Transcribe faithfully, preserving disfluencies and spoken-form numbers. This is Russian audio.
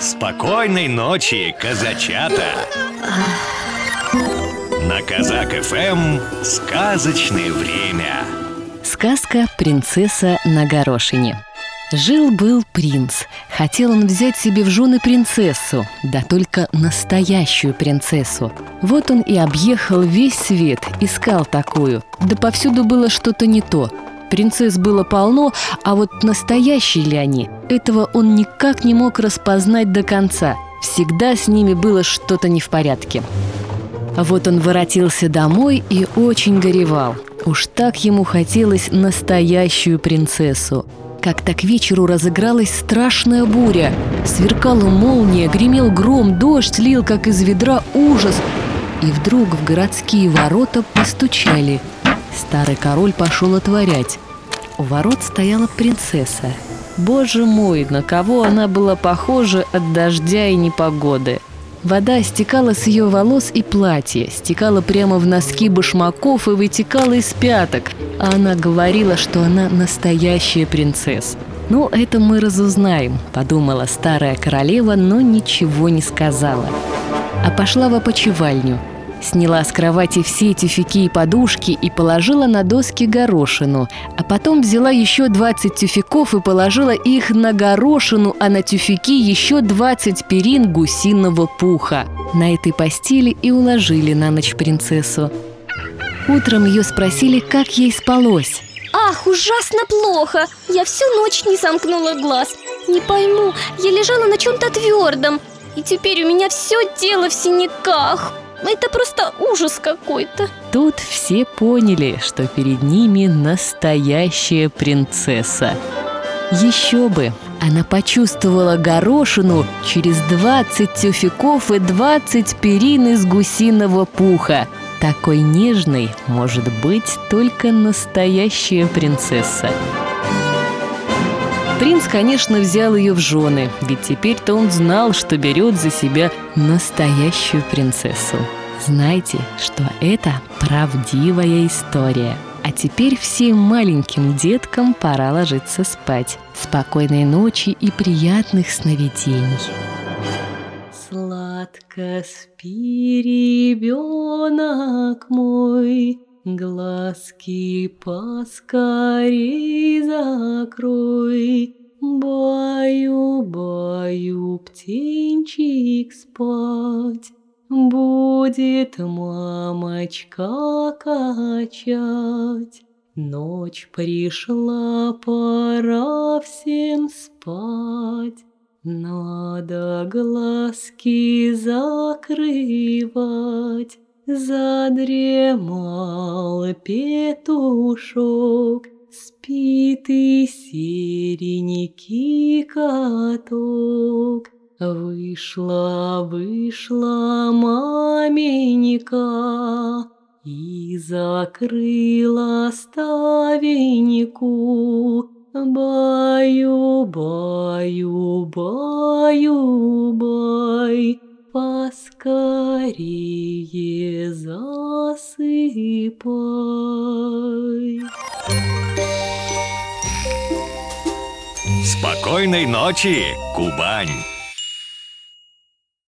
Спокойной ночи, казачата! На Казак-ФМ сказочное время. Сказка «Принцесса на горошине». Жил-был принц. Хотел он взять себе в жены принцессу, да только настоящую принцессу. Вот он и объехал весь свет, искал такую. Да повсюду было что-то не то. Принцесс было полно, а вот настоящие ли они? Этого он никак не мог распознать до конца. Всегда с ними было что-то не в порядке. Вот он воротился домой и очень горевал. Уж так ему хотелось настоящую принцессу. Как-то к вечеру разыгралась страшная буря. Сверкала молния, гремел гром, дождь лил, как из ведра, ужас. И вдруг в городские ворота постучали. Старый король пошел отворять. У ворот стояла принцесса. Боже мой, на кого она была похожа от дождя и непогоды! Вода стекала с ее волос и платья, стекала прямо в носки башмаков и вытекала из пяток. А она говорила, что она настоящая принцесса. «Ну, это мы разузнаем», — подумала старая королева, но ничего не сказала. А пошла в опочивальню. Сняла с кровати все тюфяки и подушки и положила на доски горошину. А потом взяла еще двадцать тюфяков и положила их на горошину, а на тюфяки еще двадцать перин гусиного пуха. На этой постели и уложили на ночь принцессу. Утром ее спросили, как ей спалось. «Ах, ужасно плохо! Я всю ночь не сомкнула глаз. Не пойму, я лежала на чем-то твердом, и теперь у меня все тело в синяках. Это просто ужас какой-то». Тут все поняли, что перед ними настоящая принцесса. Еще бы! Она почувствовала горошину через двадцать тюфяков и двадцать перин из гусиного пуха. Такой нежной может быть только настоящая принцесса. Принц, конечно, взял ее в жены, ведь теперь-то он знал, что берет за себя настоящую принцессу. Знайте, что это правдивая история. А теперь всем маленьким деткам пора ложиться спать. Спокойной ночи и приятных сновидений. Сладко спи, ребенок мой, глазки поскорей закрой. Баю, баю, птенчик спать, будет мамочка качать. Ночь пришла, пора всем спать, надо глазки закрывать. Задремал петушок, спит и серенький каток. Вышла, вышла маменька и закрыла ставеньку. Баю, баю, баю, бай, поскорее засыпай. Спокойной ночи, Кубань!